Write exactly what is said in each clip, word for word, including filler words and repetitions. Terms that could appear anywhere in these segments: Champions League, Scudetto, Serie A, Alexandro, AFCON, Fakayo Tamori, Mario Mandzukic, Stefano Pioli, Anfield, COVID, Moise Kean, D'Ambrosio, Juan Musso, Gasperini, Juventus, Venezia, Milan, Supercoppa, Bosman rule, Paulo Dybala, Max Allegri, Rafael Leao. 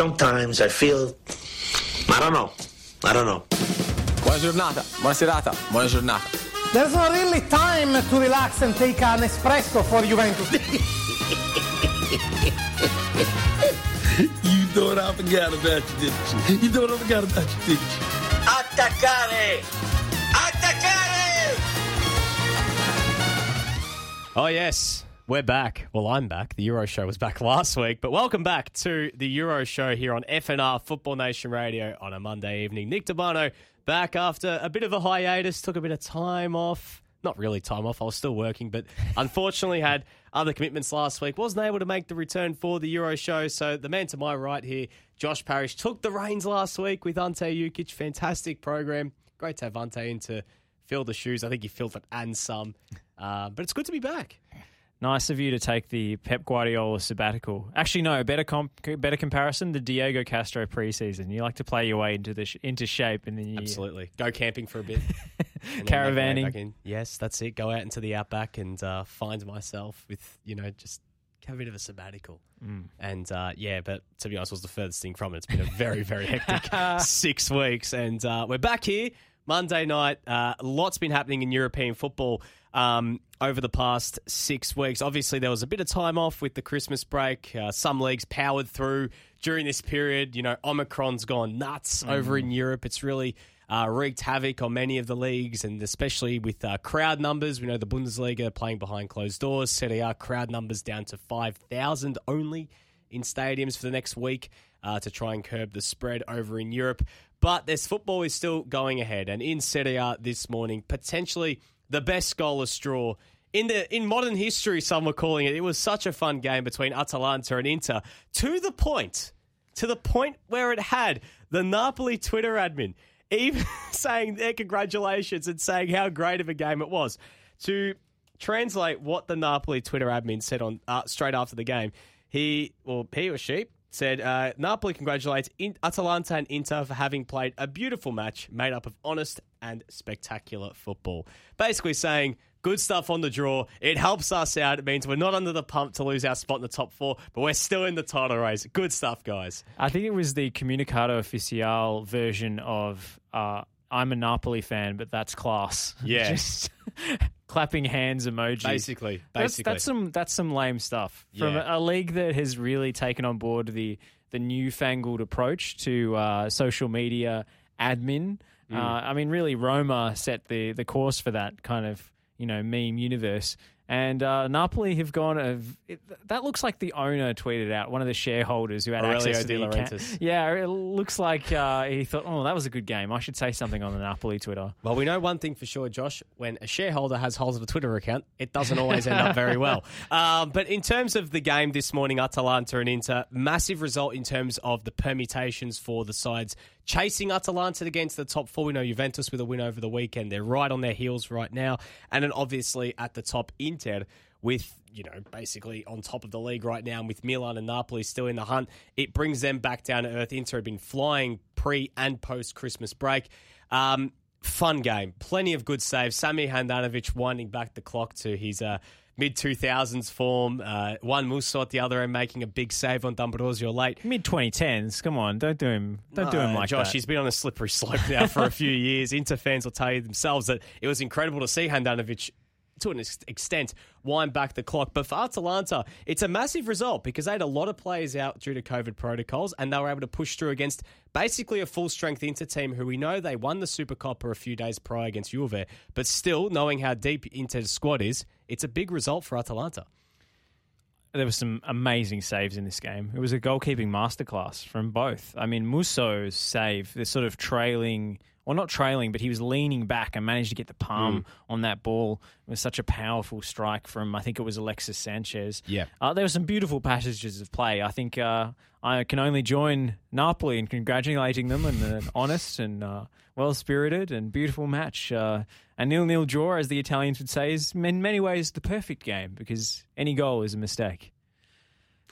sometimes I feel, I don't know, I don't know. Buona giornata, buona serata, buona giornata. There's not really time to relax and take an espresso for Juventus. You don't have to forget about you, did you? You don't have to forget about you, did you? Attaccare! Attaccare! Oh, yes. We're back. Well, I'm back. The Euro Show was back last week, but welcome back to the Euro Show here on F N R Football Nation Radio on a Monday evening. Nick D'Urbano back after a bit of a hiatus, took a bit of time off. Not really time off. I was still working, but unfortunately had other commitments last week. Wasn't able to make the return for the Euro Show. So the man to my right here, Josh Parrish, took the reins last week with Ante Jukic. Fantastic program. Great to have Ante in to fill the shoes. I think he filled it and some, uh, but it's good to be back. Nice of you to take the Pep Guardiola sabbatical. Actually, no, better comp- better comparison, the Diego Castro preseason. You like to play your way into the sh- into shape. And then you absolutely go camping for a bit. Caravanning. Yes, that's it. Go out into the outback and uh, find myself with, you know, just have a bit of a sabbatical. Mm. And, uh, yeah, but to be honest, it was the furthest thing from it. It's been a very, very hectic six weeks. And uh, we're back here Monday night. Uh, lots been happening in European football Um, over the past six weeks. Obviously, there was a bit of time off with the Christmas break. Uh, some leagues powered through during this period. You know, Omicron's gone nuts mm. over in Europe. It's really uh, wreaked havoc on many of the leagues, and especially with uh, crowd numbers. We know the Bundesliga are playing behind closed doors. Serie A crowd numbers down to five thousand only in stadiums for the next week uh, to try and curb the spread over in Europe. But this football is still going ahead. And in Serie A this morning, potentially the best goalless draw in the in modern history, some were calling it. It was such a fun game between Atalanta and Inter, to the point, to the point where it had the Napoli Twitter admin even saying their congratulations and saying how great of a game it was. To translate what the Napoli Twitter admin said on uh, straight after the game, he or he or she said, uh, Napoli congratulates in- Atalanta and Inter for having played a beautiful match made up of honest and spectacular football. Basically saying, good stuff on the draw. It helps us out. It means we're not under the pump to lose our spot in the top four, but we're still in the title race. Good stuff, guys. I think it was the Comunicado Oficial version of, uh, I'm a Napoli fan, but that's class. Yeah. Just clapping hands emoji. Basically, basically. That's, that's some that's some lame stuff from yeah. a league that has really taken on board the the newfangled approach to uh, social media admin. Mm. Uh, I mean, really, Roma set the the course for that kind of, you know, meme universe. And uh, Napoli have gone. Uh, it, that looks like the owner tweeted out, one of the shareholders who had Aurelio access to De Laurentiis. Yeah, it looks like uh, he thought, oh, that was a good game. I should say something on the Napoli Twitter. Well, we know one thing for sure, Josh. When a shareholder has holes of a Twitter account, it doesn't always end up very well. Um, but in terms of the game this morning, Atalanta and Inter, massive result in terms of the permutations for the sides chasing Atalanta against the top four. We know Juventus with a win over the weekend. They're right on their heels right now. And then obviously at the top, Inter with, you know, basically on top of the league right now, and with Milan and Napoli still in the hunt, it brings them back down to earth. Inter have been flying pre and post Christmas break. Um, fun game. Plenty of good saves. Sami Handanovic winding back the clock to his uh, mid two thousands form. Uh, one Musso at the other end making a big save on D'Ambrosio late. mid twenty tens. Come on, don't do him. Don't no, do him like Josh, that. Josh, he's been on a slippery slope now for a few years. Inter fans will tell you themselves that it was incredible to see Handanovic, to an extent, wind back the clock. But for Atalanta, it's a massive result because they had a lot of players out due to COVID protocols, and they were able to push through against basically a full-strength Inter team who we know they won the Supercoppa a few days prior against Juve. But still, knowing how deep Inter's squad is, it's a big result for Atalanta. There were some amazing saves in this game. It was a goalkeeping masterclass from both. I mean, Musso's save, the sort of trailing... Well, not trailing, but he was leaning back and managed to get the palm mm. on that ball. It was such a powerful strike from, I think it was Alexis Sanchez. Yeah, uh, there were some beautiful passages of play. I think uh, I can only join Napoli in congratulating them and an honest and uh, well-spirited and beautiful match. Uh, a nil-nil draw, as the Italians would say, is in many ways the perfect game because any goal is a mistake.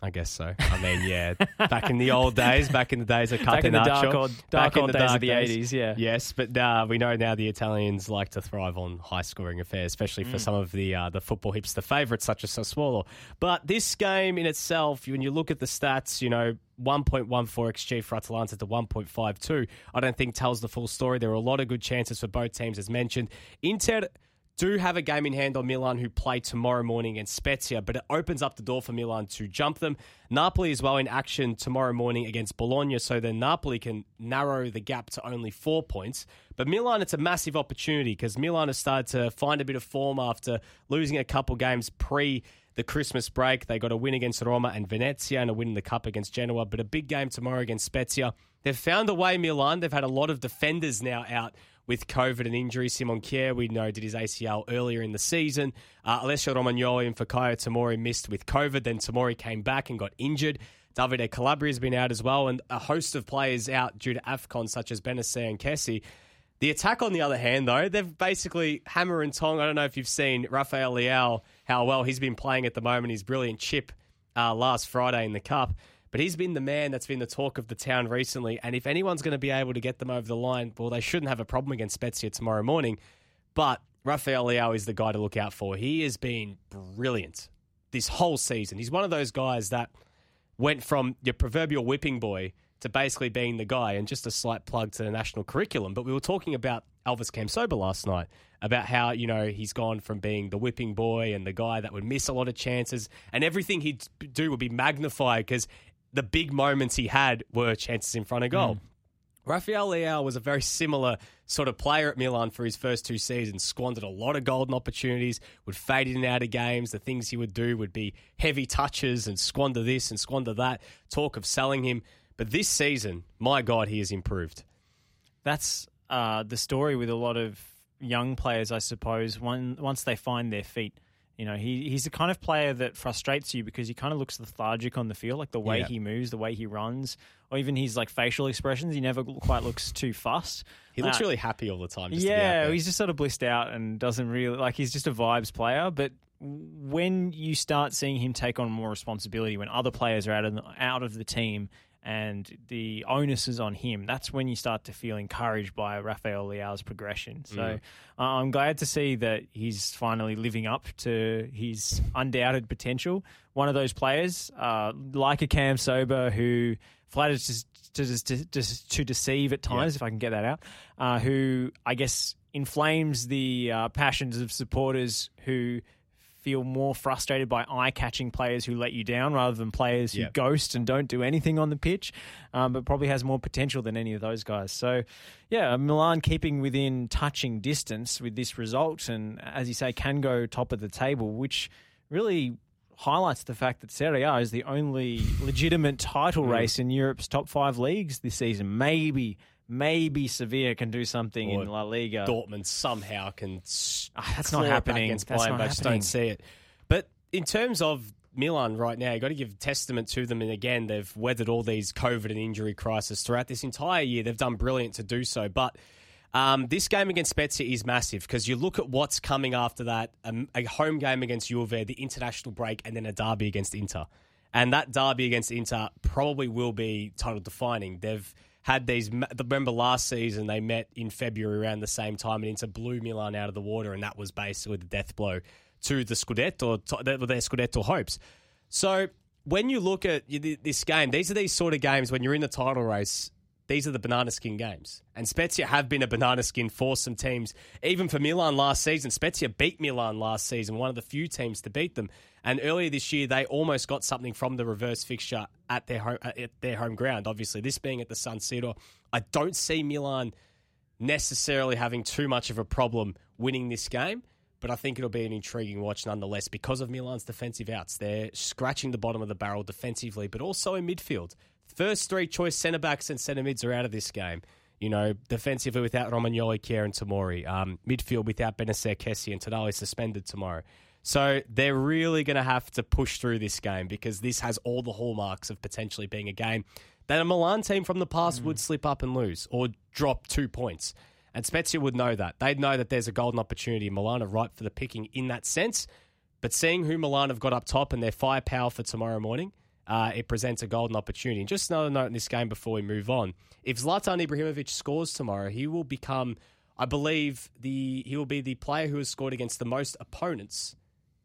I guess so. I mean, yeah, back in the old days, back in the days of Catenaccio. Back in the dark old, dark old days of the eighties, yeah. Yes, but uh, we know now the Italians like to thrive on high-scoring affairs, especially for mm. some of the uh, the football hipster favourites such as Sassuolo. But this game in itself, when you look at the stats, you know, one point one four X G for Atalanta to one point five two, I don't think tells the full story. There were a lot of good chances for both teams, as mentioned. Inter do have a game in hand on Milan, who play tomorrow morning against Spezia, but it opens up the door for Milan to jump them. Napoli as well in action tomorrow morning against Bologna, so then Napoli can narrow the gap to only four points. But Milan, it's a massive opportunity because Milan has started to find a bit of form after losing a couple games pre the Christmas break. They got a win against Roma and Venezia and a win in the Cup against Genoa, but a big game tomorrow against Spezia. They've found a way, Milan. They've had a lot of defenders now out with COVID and injury. Simon Kjaer, we know, did his A C L earlier in the season. Uh, Alessio Romagnoli and Fakayo Tamori missed with COVID. Then Tamori came back and got injured. Davide Calabria's been out as well, and a host of players out due to AFCON, such as Benassi and Kessie. The attack, on the other hand, though, they've basically hammer and tong. I don't know if you've seen Rafael Leao, how well he's been playing at the moment. His brilliant chip uh, last Friday in the Cup. But he's been the man that's been the talk of the town recently. And if anyone's going to be able to get them over the line, well, they shouldn't have a problem against Spezia tomorrow morning. But Rafael Leao is the guy to look out for. He has been brilliant this whole season. He's one of those guys that went from your proverbial whipping boy to basically being the guy, and just a slight plug to the national curriculum. But we were talking about Alves Camsoba last night, about how, you know, he's gone from being the whipping boy and the guy that would miss a lot of chances, and everything he'd do would be magnified because the big moments he had were chances in front of goal. Mm. Rafael Leao was a very similar sort of player at Milan for his first two seasons, squandered a lot of golden opportunities, would fade in and out of games. The things he would do would be heavy touches and squander this and squander that, talk of selling him. But this season, my God, he has improved. That's uh, the story with a lot of young players, I suppose, when, once they find their feet. You know, he he's the kind of player that frustrates you because he kind of looks lethargic on the field, like the way yeah. he moves, the way he runs, or even his like facial expressions. He never quite looks too fussed. He looks uh, really happy all the time. Just yeah, to be he's just sort of blissed out and doesn't really, like, he's just a vibes player. But when you start seeing him take on more responsibility, when other players are out of the, out of the team and the onus is on him, that's when you start to feel encouraged by Rafael Leao's progression. So mm. uh, I'm glad to see that he's finally living up to his undoubted potential. One of those players, uh, like a Camsoba, who flatters to, to, to, to, to deceive at times, yeah. if I can get that out, uh, who I guess inflames the uh, passions of supporters who feel more frustrated by eye-catching players who let you down rather than players who yep. ghost and don't do anything on the pitch, um, but probably has more potential than any of those guys. So, yeah, Milan keeping within touching distance with this result and, as you say, can go top of the table, which really highlights the fact that Serie A is the only legitimate title mm. race in Europe's top five leagues this season. Maybe Maybe Sevilla can do something or in La Liga. Dortmund somehow can. Oh, that's not happening. That's Bayern, not but happening. I just don't see it. But in terms of Milan right now, you've got to give testament to them. And again, they've weathered all these COVID and injury crises throughout this entire year. They've done brilliant to do so. But um, this game against Spezia is massive because you look at what's coming after that, um, a home game against Juve, the international break, and then a derby against Inter. And that derby against Inter probably will be title defining. They've had these, remember last season they met in February around the same time and Inter blew Milan out of the water, and that was basically the death blow to the Scudetto, to their Scudetto hopes. So when you look at this game, these are these sort of games when you're in the title race, these are the banana skin games. And Spezia have been a banana skin for some teams, even for Milan last season. Spezia beat Milan last season, one of the few teams to beat them. And earlier this year, they almost got something from the reverse fixture at their home, at their home ground. Obviously, this being at the San Siro, I don't see Milan necessarily having too much of a problem winning this game, but I think it'll be an intriguing watch nonetheless because of Milan's defensive outs. They're scratching the bottom of the barrel defensively, but also in midfield. First three choice centre-backs and centre-mids are out of this game. You know, defensively without Romagnoli, Kjaer and Tomori. Um, midfield without Benassi, Kessie and Tadale suspended tomorrow. So they're really going to have to push through this game because this has all the hallmarks of potentially being a game that a Milan team from the past mm. would slip up and lose or drop two points. And Spezia would know that. They'd know that there's a golden opportunity. Milan are ripe for the picking in that sense. But seeing who Milan have got up top and their firepower for tomorrow morning, uh, it presents a golden opportunity. And just another note in this game before we move on. If Zlatan Ibrahimovic scores tomorrow, he will become, I believe, the he will be the player who has scored against the most opponents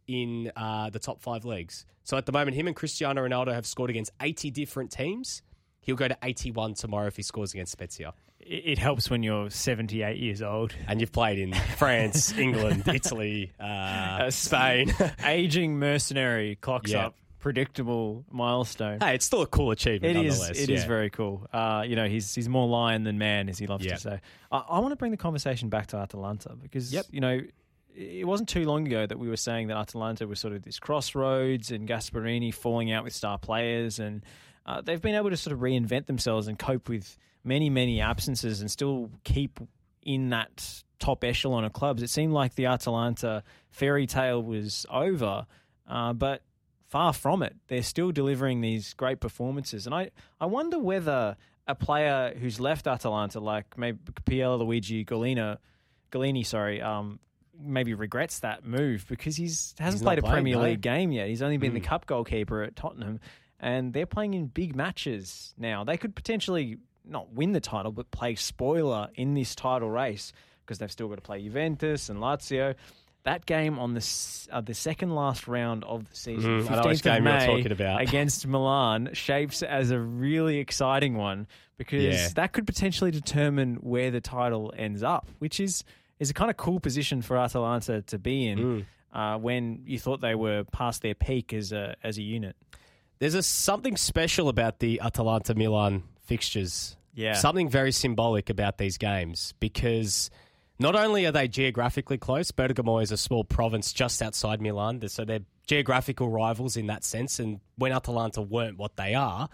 in uh, the top five leagues. So at the moment, him and Cristiano Ronaldo have scored against eighty different teams. He'll go to eighty-one tomorrow if he scores against Spezia. It helps when you're seventy-eight years old. And you've played in France, England, Italy, uh, uh, Spain. Aging mercenary clocks yeah. up. Predictable milestone. Hey, it's still a cool achievement it nonetheless. Is, it yeah. is very cool. Uh, you know, he's he's more lion than man, as he loves yep. to say. I, I want to bring the conversation back to Atalanta because, yep. you know, it wasn't too long ago that we were saying that Atalanta was sort of this crossroads and Gasperini falling out with star players, and uh, they've been able to sort of reinvent themselves and cope with many, many absences and still keep in that top echelon of clubs. It seemed like the Atalanta fairy tale was over, uh, but far from it. They're still delivering these great performances. And I, I wonder whether a player who's left Atalanta, like maybe Pierluigi Gallina, Gallini, sorry, um, maybe regrets that move because he's hasn't he's played a playing, Premier no. League game yet. He's only been mm. the cup goalkeeper at Tottenham, and they're playing in big matches now. They could potentially not win the title, but play spoiler in this title race because they've still got to play Juventus and Lazio. That game on the uh, the second last round of the season, mm, fifteenth of May against Milan, shapes as a really exciting one because yeah. that could potentially determine where the title ends up, which is... It's a kind of cool position for Atalanta to be in mm. uh, when you thought they were past their peak as a as a unit. There's a something special about the Atalanta-Milan fixtures. Yeah, something very symbolic about these games because not only are they geographically close, Bergamo is a small province just outside Milan, so they're geographical rivals in that sense. And when Atalanta weren't what they are,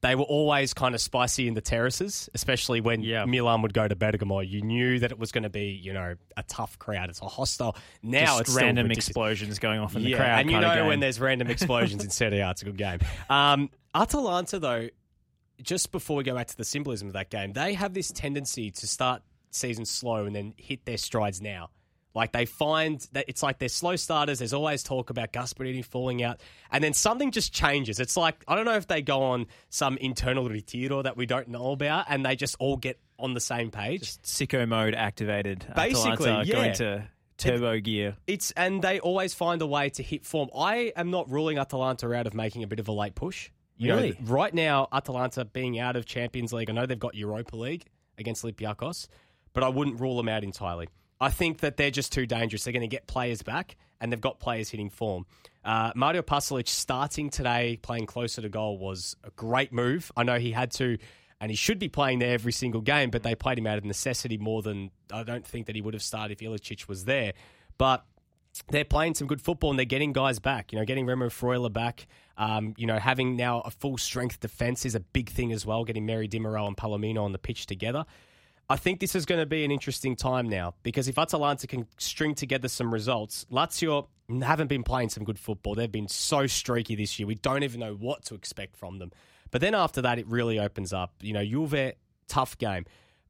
they were always kind of spicy in the terraces, especially when yeah. Milan would go to Bergamo. You knew that it was going to be, you know, a tough crowd. It's a hostile. Now Just it's random explosions going off in yeah, the crowd. And you know when there's random explosions in Serie A, it's a good game. Um, Atalanta, though, just before we go back to the symbolism of that game, they have this tendency to start season slow and then hit their strides now. Like they find that it's like they're slow starters. There's always talk about Gasperini falling out. And then something just changes. It's like, I don't know if they go on some internal retiro that we don't know about and they just all get on the same page. Just sicko mode activated. Basically, Atalanta yeah. going to turbo it, gear. It's And they always find a way to hit form. I am not ruling Atalanta out of making a bit of a late push. You really? Know, right now, Atalanta being out of Champions League, I know they've got Europa League against Olympiacos, but I wouldn't rule them out entirely. I think that they're just too dangerous. They're going to get players back, and they've got players hitting form. Uh, Mario Pasalic starting today, playing closer to goal, was a great move. I know he had to, and he should be playing there every single game, but they played him out of necessity more than I don't think that he would have started if Ilicic was there. But they're playing some good football, and they're getting guys back. You know, getting Remo Freuler back. Um, you know, having now a full-strength defence is a big thing as well, getting Mary Di Maral and Palomino on the pitch together. I think this is going to be an interesting time now because if Atalanta can string together some results, Lazio haven't been playing some good football. They've been so streaky this year. We don't even know what to expect from them. But then after that, it really opens up. You know, Juve, tough game.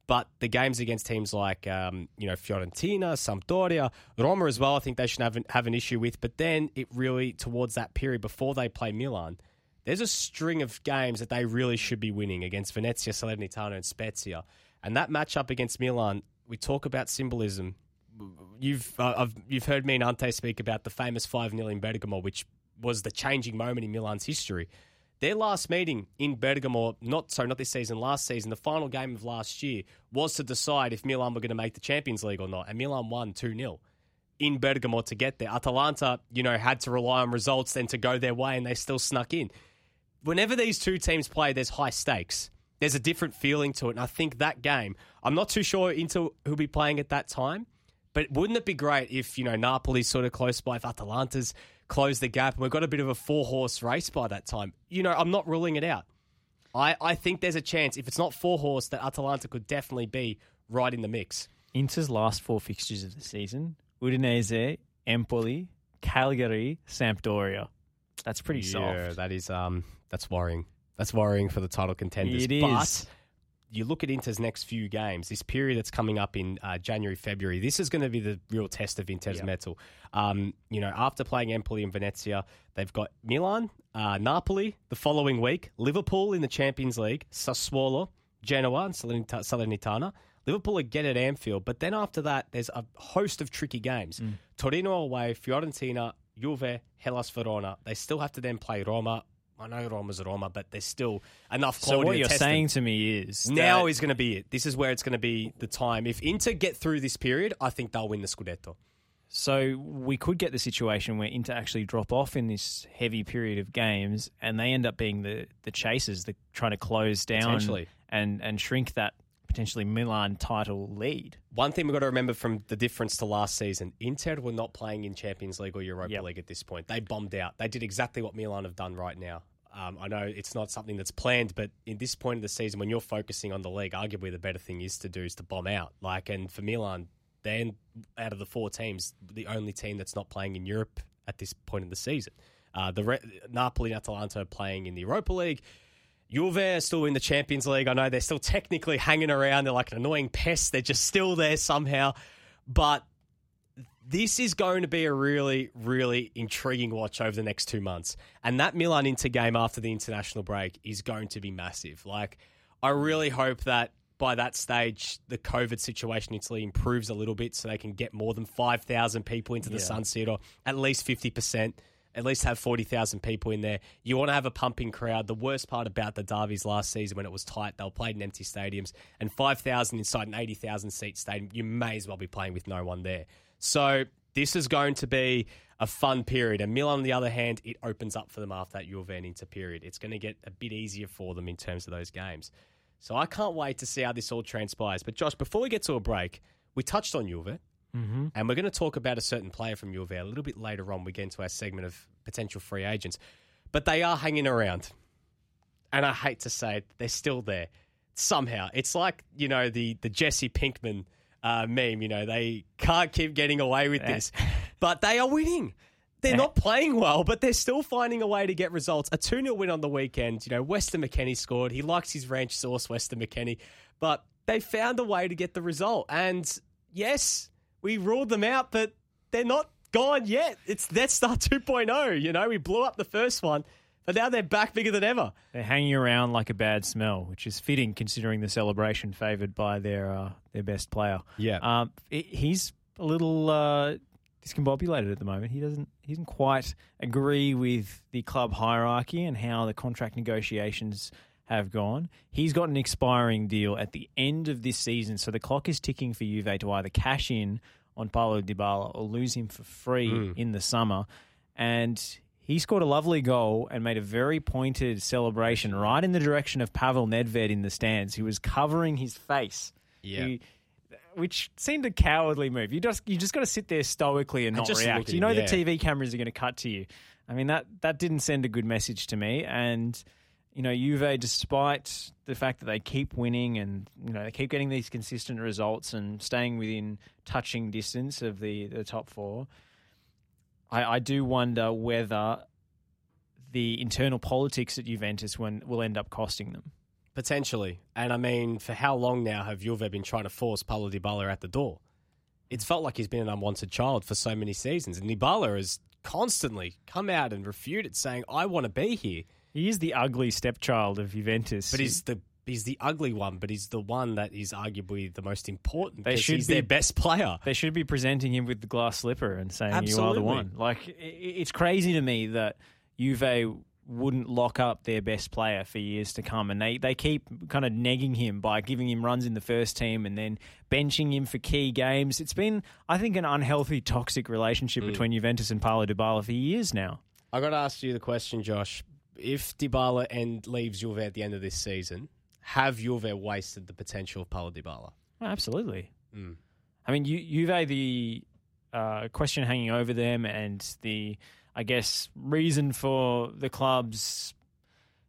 But the games against teams like, um, you know, Fiorentina, Sampdoria, Roma as well, I think they should have an, have an issue with. But then it really, towards that period before they play Milan, there's a string of games that they really should be winning against Venezia, Salernitana and Spezia. And that matchup against Milan, we talk about symbolism. You've uh, I've, you've heard me and Ante speak about the famous five nil in Bergamo, which was the changing moment in Milan's history. Their last meeting in Bergamo, not sorry, not this season, last season, the final game of last year, was to decide if Milan were going to make the Champions League or not. And Milan won two nil in Bergamo to get there. Atalanta, you know, had to rely on results then to go their way, and they still snuck in. Whenever these two teams play, there's high stakes. There's a different feeling to it. And I think that game, I'm not too sure Inter who'll be playing at that time, but wouldn't it be great if, you know, Napoli's sort of close by, if Atalanta's closed the gap, and we've got a bit of a four-horse race by that time? You know, I'm not ruling it out. I, I think there's a chance, if it's not four-horse, that Atalanta could definitely be right in the mix. Inter's last four fixtures of the season, Udinese, Empoli, Cagliari, Sampdoria. That's pretty yeah, soft. Yeah, that is, um, that's worrying. That's worrying for the title contenders. It is. But you look at Inter's next few games, this period that's coming up in uh, January, February, this is going to be the real test of Inter's yep. mettle. Um, you know, after playing Empoli and Venezia, they've got Milan, uh, Napoli the following week, Liverpool in the Champions League, Sassuolo, Genoa and Salernitana. Liverpool again at Anfield, but then after that, there's a host of tricky games. Mm. Torino away, Fiorentina, Juve, Hellas Verona. They still have to then play Roma. I know Roma's Roma, but there's still enough quality. So what you're testing. saying to me is... Now that... is going to be it. This is where it's going to be the time. If Inter get through this period, I think they'll win the Scudetto. So we could get the situation where Inter actually drop off in this heavy period of games and they end up being the, the chasers, the, trying to close down and, and shrink that potentially Milan title lead. One thing we've got to remember from the difference to last season, Inter were not playing in Champions League or Europa yep. League at this point. They bombed out. They did exactly what Milan have done right now. Um, I know it's not something that's planned, but in this point of the season, when you're focusing on the league, arguably the better thing is to do is to bomb out. Like, and for Milan, they're out of the four teams, the only team that's not playing in Europe at this point of the season. Uh, the Re- Napoli and Atalanta are playing in the Europa League. Juve are still in the Champions League. I know they're still technically hanging around. They're like an annoying pest. They're just still there somehow. But this is going to be a really, really intriguing watch over the next two months. And that Milan-Inter game after the international break is going to be massive. Like, I really hope that by that stage, the COVID situation in Italy improves a little bit so they can get more than five thousand people into the yeah. San Siro, at least fifty percent. At least have forty thousand people in there. You want to have a pumping crowd. The worst part about the derbies last season when it was tight, they were played in empty stadiums. And five thousand inside an eighty thousand seat stadium, you may as well be playing with no one there. So this is going to be a fun period. And Milan, on the other hand, it opens up for them after that Juve and Inter period. It's going to get a bit easier for them in terms of those games. So I can't wait to see how this all transpires. But Josh, before we get to a break, we touched on Juve. Mm-hmm. And we're going to talk about a certain player from Juve a little bit later on. We get into our segment of potential free agents. But they are hanging around. And I hate to say it, they're still there. Somehow. It's like, you know, the, the Jesse Pinkman uh, meme. You know, they can't keep getting away with this. But they are winning. They're not playing well, but they're still finding a way to get results. A two nil win on the weekend. You know, Weston McKennie scored. He likes his ranch sauce, Weston McKennie. But they found a way to get the result. And yes... we ruled them out, but they're not gone yet. It's Death Star two point oh, you know. We blew up the first one, but now they're back bigger than ever. They're hanging around like a bad smell, which is fitting considering the celebration favoured by their uh, their best player. Yeah. Um, it, he's a little uh, discombobulated at the moment. He doesn't he doesn't quite agree with the club hierarchy and how the contract negotiations have gone. He's got an expiring deal at the end of this season, so the clock is ticking for Juve to either cash in on Paulo Dybala or lose him for free mm. in the summer. And he scored a lovely goal and made a very pointed celebration right in the direction of Pavel Nedved in the stands, who was covering his face. Yeah. He, which seemed a cowardly move. You just you just got to sit there stoically and not react. You know yeah. the T V cameras are going to cut to you. I mean, that that didn't send a good message to me. And... you know, Juve, despite the fact that they keep winning and, you know, they keep getting these consistent results and staying within touching distance of the, the top four, I, I do wonder whether the internal politics at Juventus when, will end up costing them. Potentially. And, I mean, for how long now have Juve been trying to force Paulo Dybala out the door? It's felt like he's been an unwanted child for so many seasons. And Dybala has constantly come out and refuted saying, I want to be here. He is the ugly stepchild of Juventus. But he's the he's the ugly one, but he's the one that is arguably the most important because he's be, their best player. They should be presenting him with the glass slipper and saying, absolutely, you are the one. Like, it's crazy to me that Juve wouldn't lock up their best player for years to come. And they, they keep kind of negging him by giving him runs in the first team and then benching him for key games. It's been, I think, an unhealthy, toxic relationship mm. between Juventus and Paulo Dybala for years now. I got to ask you the question, Josh. If Dybala and leaves Juve at the end of this season, have Juve wasted the potential of Paulo Dybala? Oh, absolutely. Mm. I mean, Juve, the uh, question hanging over them and the, I guess, reason for the club's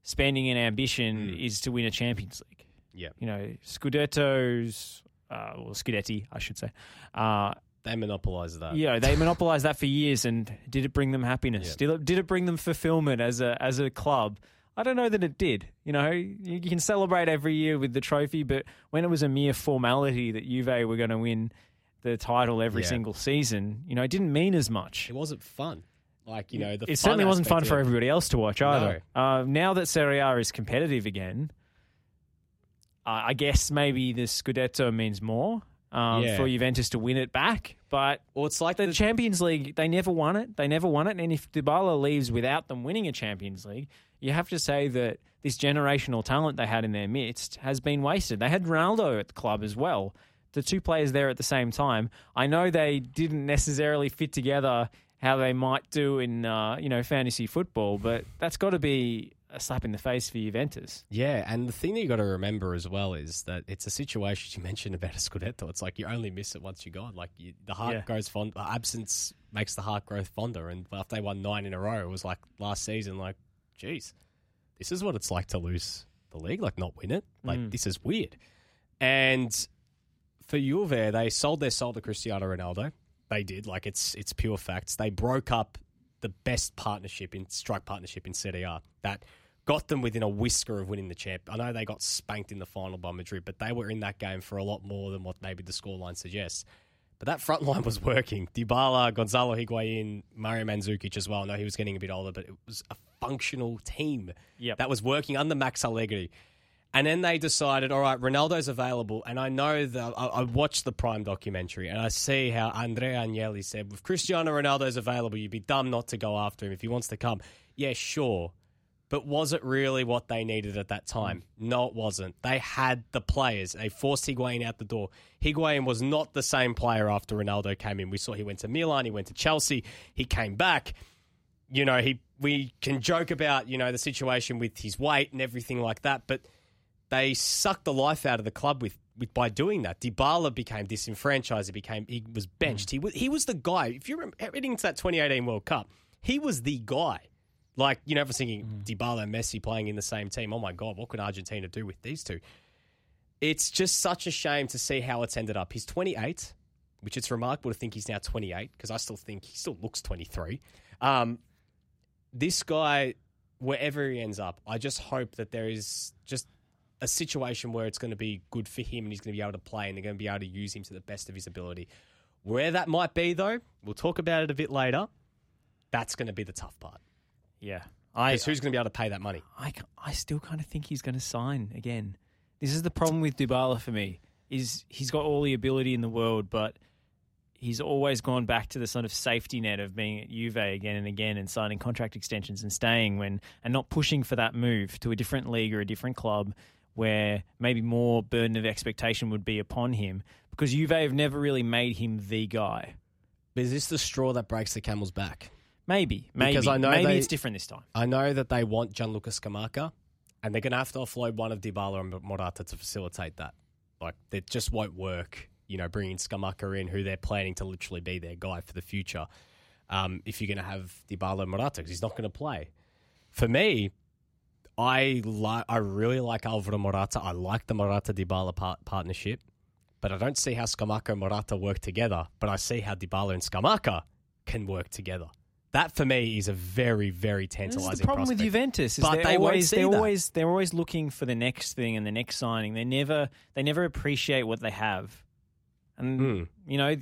spending and ambition mm. is to win a Champions League. Yeah. You know, Scudettos, uh, or Scudetti, I should say, uh, they monopolised that. Yeah, they monopolised that for years, and did it bring them happiness? Yeah. Did, it, did it bring them fulfilment as a as a club? I don't know that it did. You know, you can celebrate every year with the trophy, but when it was a mere formality that Juve were going to win the title every yeah. single season, you know, it didn't mean as much. It wasn't fun. Like, you know, the it fun certainly wasn't fun for everybody else to watch either. No. Uh, now that Serie A is competitive again, uh, I guess maybe the Scudetto means more um, yeah. for Juventus to win it back. But well, it's like the, the Champions League, they never won it. They never won it. And if Dybala leaves without them winning a Champions League, you have to say that this generational talent they had in their midst has been wasted. They had Ronaldo at the club as well. The two players there at the same time. I know they didn't necessarily fit together how they might do in, uh, you know, fantasy football, but that's got to be a slap in the face for Juventus. Yeah, and the thing that you got to remember as well is that it's a situation you mentioned about a Scudetto. It's like you only miss it once you're gone. Like you, the heart yeah. grows fond. Absence makes the heart grow fonder. And after they won nine in a row, it was like last season, like, geez, this is what it's like to lose the league, like not win it. Like mm. this is weird. And for Juve, they sold their soul to Cristiano Ronaldo. They did. Like, it's it's pure facts. They broke up the best partnership, in strike partnership in Serie A that got them within a whisker of winning the champ. I know they got spanked in the final by Madrid, but they were in that game for a lot more than what maybe the scoreline suggests. But that front line was working. Dybala, Gonzalo Higuain, Mario Mandzukic as well. I know he was getting a bit older, but it was a functional team yep. that was working under Max Allegri. And then they decided, all right, Ronaldo's available. And I know that I, I watched the Prime documentary and I see how Andrea Agnelli said, if Cristiano Ronaldo's available, you'd be dumb not to go after him if he wants to come. Yeah, sure. But was it really what they needed at that time? No, it wasn't. They had the players. They forced Higuain out the door. Higuain was not the same player after Ronaldo came in. We saw he went to Milan, he went to Chelsea, he came back. You know, he we can joke about, you know, the situation with his weight and everything like that, but they sucked the life out of the club with, with by doing that. Dybala became disenfranchised. He became he was benched. He was, he was the guy. If you remember heading into that twenty eighteen World Cup, he was the guy. Like, you know, I was thinking mm. Dybala and Messi playing in the same team. Oh my God, what could Argentina do with these two? It's just such a shame to see how it's ended up. He's twenty-eight, which it's remarkable to think he's now twenty-eight because I still think he still looks twenty-three. Um, this guy, wherever he ends up, I just hope that there is just a situation where it's going to be good for him and he's going to be able to play and they're going to be able to use him to the best of his ability. Where that might be, though, we'll talk about it a bit later. That's going to be the tough part. Yeah. Because who's going to be able to pay that money? I, I still kind of think he's going to sign again. This is the problem with Dybala for me, is he's got all the ability in the world, but he's always gone back to the sort of safety net of being at Juve again and again and signing contract extensions and staying when and not pushing for that move to a different league or a different club where maybe more burden of expectation would be upon him because Juve have never really made him the guy. But is this the straw that breaks the camel's back? Maybe, maybe. Because I know maybe they, it's different this time. I know that they want Gianluca Scamacca, and they're going to have to offload one of Dybala and Morata to facilitate that. Like, it just won't work, you know, bringing Scamacca in, who they're planning to literally be their guy for the future, um, if you're going to have Dybala and Morata, because he's not going to play. For me, I li- I really like Alvaro Morata. I like the Morata-Dybala par- partnership, but I don't see how Scamacca and Morata work together, but I see how Dybala and Scamacca can work together. That, for me, is a very, very tantalising prospect. That's the problem prospect. with Juventus. Is but they're, they always, they're, always, they're always looking for the next thing and the next signing. They never they never appreciate what they have. And, mm. you know,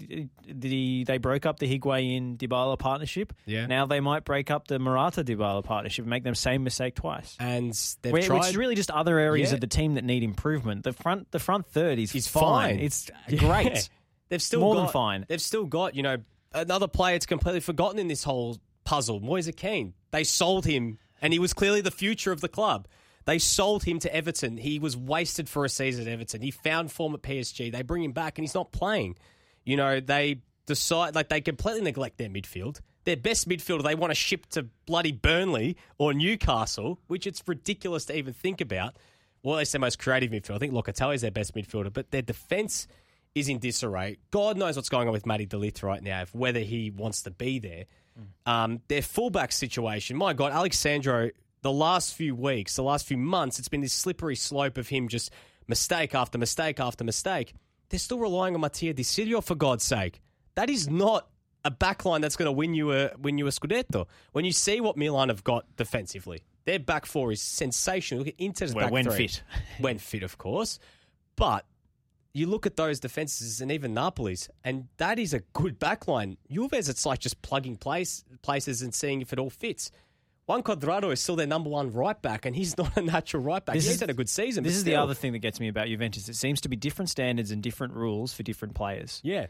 the, they broke up the Higuain-Dybala partnership. Yeah. Now they might break up the Morata-Dybala partnership and make the same mistake twice. And they've Where, tried... Which is really just other areas yeah. of the team that need improvement. The front the front third is He's fine. fine. It's yeah. great. They've still More got, than fine. They've still got, you know, another player that's completely forgotten in this whole puzzle, Moise Kean. They sold him, and he was clearly the future of the club. They sold him to Everton. He was wasted for a season at Everton. He found form at P S G. They bring him back, and he's not playing. You know, they decide, like, they completely neglect their midfield. Their best midfielder they want to ship to bloody Burnley or Newcastle, which it's ridiculous to even think about. Well, it's their most creative midfielder. I think Locatelli's their best midfielder, but their defence is in disarray. God knows what's going on with Matty De Ligt right now, if whether he wants to be there. Mm. Um, their fullback situation, my God, Alexandro, the last few weeks, the last few months, it's been this slippery slope of him just mistake after mistake after mistake. They're still relying on Mattia Di Silvio, for God's sake. That is not a backline that's going to win you a win you a Scudetto. When you see what Milan have got defensively, Their back four is sensational. Look at Inter's well, back when three. When fit. When fit, of course. But you look at those defences and even Napoli's, and that is a good back line. Juve's, it's like just plugging place, places and seeing if it all fits. Juan Cuadrado is still their number one right back, and he's not a natural right back. This he's is, had a good season. This is still. The other thing that gets me about Juventus. It seems to be different standards and different rules for different players. Yeah.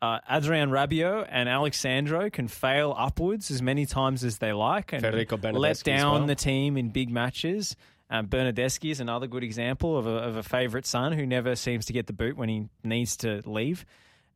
Uh, Adrian Rabiot and Alexandro can fail upwards as many times as they like and let down well. the team in big matches. Um, Bernardeschi is another good example of a, of a favourite son who never seems to get the boot when he needs to leave.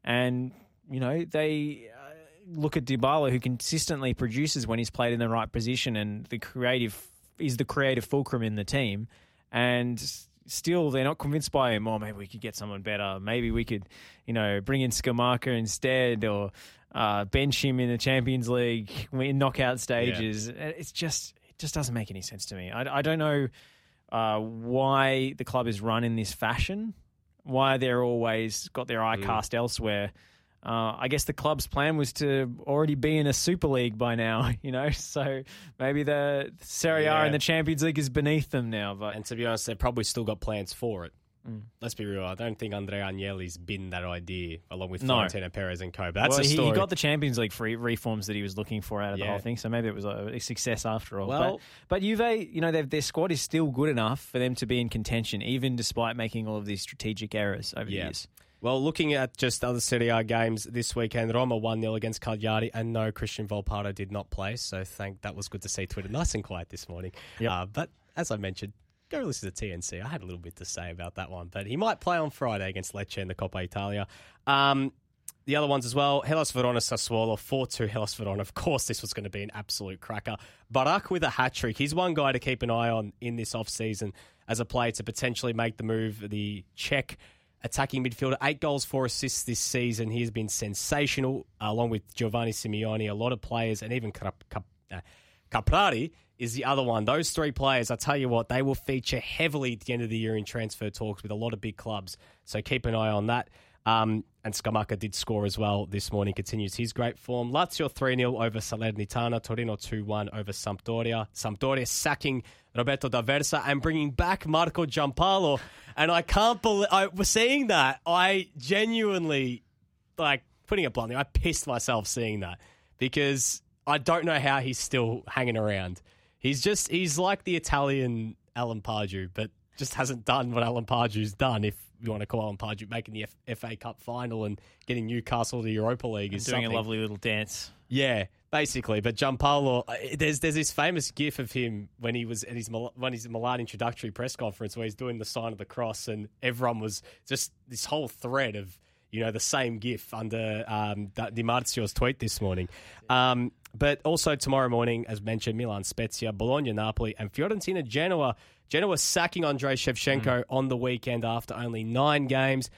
And, you know, they uh, look at Dybala, who consistently produces when he's played in the right position and the creative is the creative fulcrum in the team. And still, they're not convinced by him. Or oh, maybe we could get someone better. Maybe we could, you know, bring in Scamacca instead, or uh, bench him in the Champions League in knockout stages. Yeah. It's just, it just doesn't make any sense to me. I, I don't know uh, why the club is run in this fashion. Why they're always got their eye mm. cast elsewhere. Uh, I guess the club's plan was to already be in a Super League by now, you know, so maybe the Serie A yeah. and the Champions League is beneath them now. But And to be honest, they've probably still got plans for it. Mm. Let's be real. I don't think Andrea Agnelli's been that idea along with no. Florentino Perez and co. But that's well, a story. He got the Champions League free reforms that he was looking for out of yeah. the whole thing, so maybe it was a success after all. Well, but, but Juve, you know, their squad is still good enough for them to be in contention, even despite making all of these strategic errors over yeah. the years. Well, looking at just other Serie A games this weekend, Roma one nil against Cagliari, and no, Christian Volpato did not play, so thank that was good to see Twitter nice and quiet this morning. Yep. Uh, but as I mentioned, go listen to T N C. I had a little bit to say about that one, but he might play on Friday against Lecce in the Coppa Italia. Um, the other ones as well, Hellas Verona Sassuolo, four two Hellas Verona. Of course, this was going to be an absolute cracker. Barak with a hat-trick. He's one guy to keep an eye on in this off-season as a player to potentially make the move, the Czech attacking midfielder, eight goals, four assists this season. He has been sensational, uh, along with Giovanni Simeone, a lot of players, and even Cap- Cap- uh, Caprari is the other one. Those three players, I tell you what, they will feature heavily at the end of the year in transfer talks with a lot of big clubs. So keep an eye on that. Um, and Scamacca did score as well this morning, continues his great form. Lazio three nil over Salernitana, Torino two one over Sampdoria. Sampdoria sacking Roberto D'Aversa and bringing back Marco Giampaolo. And I can't believe, I was seeing that. I genuinely, like, putting it bluntly, I pissed myself seeing that because I don't know how he's still hanging around. He's just, he's like the Italian Alan Pardew, but just hasn't done what Alan Pardew's done. If you want to call Alan Pardew making the F- FA Cup final and getting Newcastle to Europa League is doing something. A lovely little dance. Yeah. Basically, but Giampaolo, there's there's this famous gif of him when he was at his when his Milan introductory press conference where he's doing the sign of the cross, and everyone was just this whole thread of you know the same gif under um, Di Marzio's tweet this morning. Um, but also tomorrow morning, as mentioned, Milan, Spezia, Bologna, Napoli, and Fiorentina, Genoa. Genoa sacking Andrei Shevchenko mm. on the weekend after only nine games.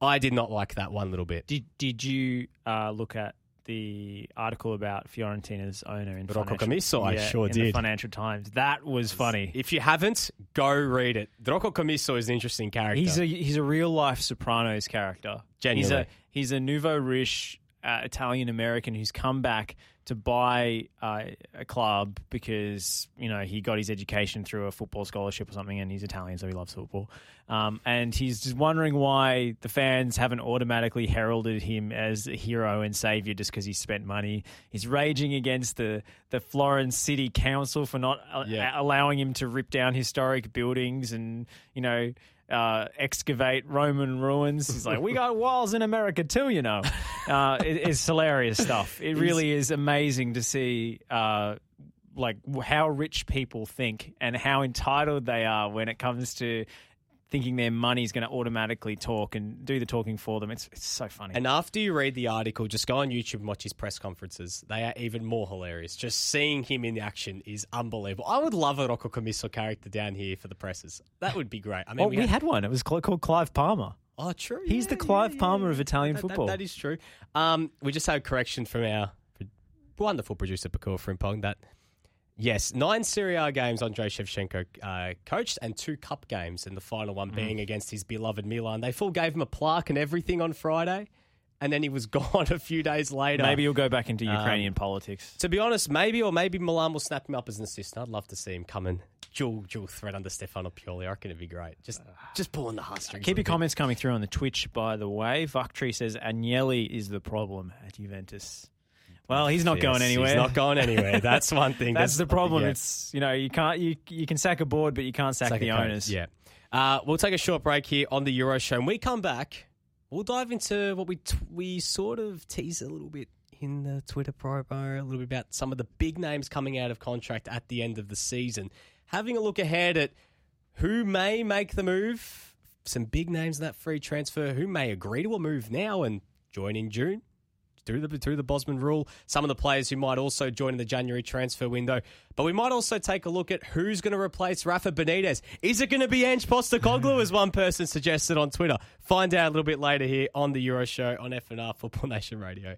I did not like that one little bit. Did Did you uh, look at the article about Fiorentina's owner in, Rocco Commisso, I yeah, sure in did. the Financial Times? That was funny. If you haven't, go read it. Rocco Commisso is an interesting character. He's a he's a real-life Sopranos character. Genuinely. He's a, he's a nouveau riche uh, Italian-American who's come back to buy uh, a club because, you know, he got his education through a football scholarship or something, and he's Italian, so he loves football. Um, and he's just wondering why the fans haven't automatically heralded him as a hero and saviour just because he spent money. He's raging against the, the Florence City Council for not a- yeah. allowing him to rip down historic buildings and, you know, Uh, excavate Roman ruins. He's like, we got walls in America too, you know. Uh, it, it's hilarious stuff. It really is amazing to see uh, like how rich people think and how entitled they are when it comes to thinking their money is going to automatically talk and do the talking for them. It's, it's so funny. And after you read the article, just go on YouTube and watch his press conferences. They are even more hilarious. Just seeing him in action is unbelievable. I would love a Rocco Commisso character down here for the presses. That would be great. I mean, well, we, we had, had one. It was called Clive Palmer. Oh, true. He's yeah, the Clive yeah, Palmer yeah. of Italian that, football. That, that is true. Um, we just had a correction from our wonderful producer, Pakur Frimpong, that... Yes, nine Serie A games Andrei Shevchenko uh, coached and two cup games, and the final one being mm. against his beloved Milan. They full gave him a plaque and everything on Friday, and then he was gone a few days later. Maybe he'll go back into Ukrainian um, politics. To be honest, maybe, or maybe Milan will snap him up as an assistant. I'd love to see him come in. Dual, dual threat under Stefano Pioli. I reckon it'd be great. Just just pulling the heartstrings. Keep your bit. comments coming through on the Twitch, by the way. Vuctry says, Agnelli is the problem at Juventus. Well, he's not yes, going anywhere. He's not going anywhere. That's one thing. That's, That's the problem. Yeah. It's, you know, you can't, you, you can sack a board, but you can't sack, sack the owners. Yeah. Uh, we'll take a short break here on the Euro Show. When we come back, we'll dive into what we t- we sort of tease a little bit in the Twitter promo, a little bit about some of the big names coming out of contract at the end of the season. Having a look ahead at who may make the move, some big names in that free transfer, who may agree to a move now and join in June through the through the Bosman rule, some of the players who might also join in the January transfer window. But we might also take a look at who's going to replace Rafa Benitez. Is it going to be Ange Postecoglou, as one person suggested on Twitter? Find out a little bit later here on the Euro Show on F N R Football Nation Radio.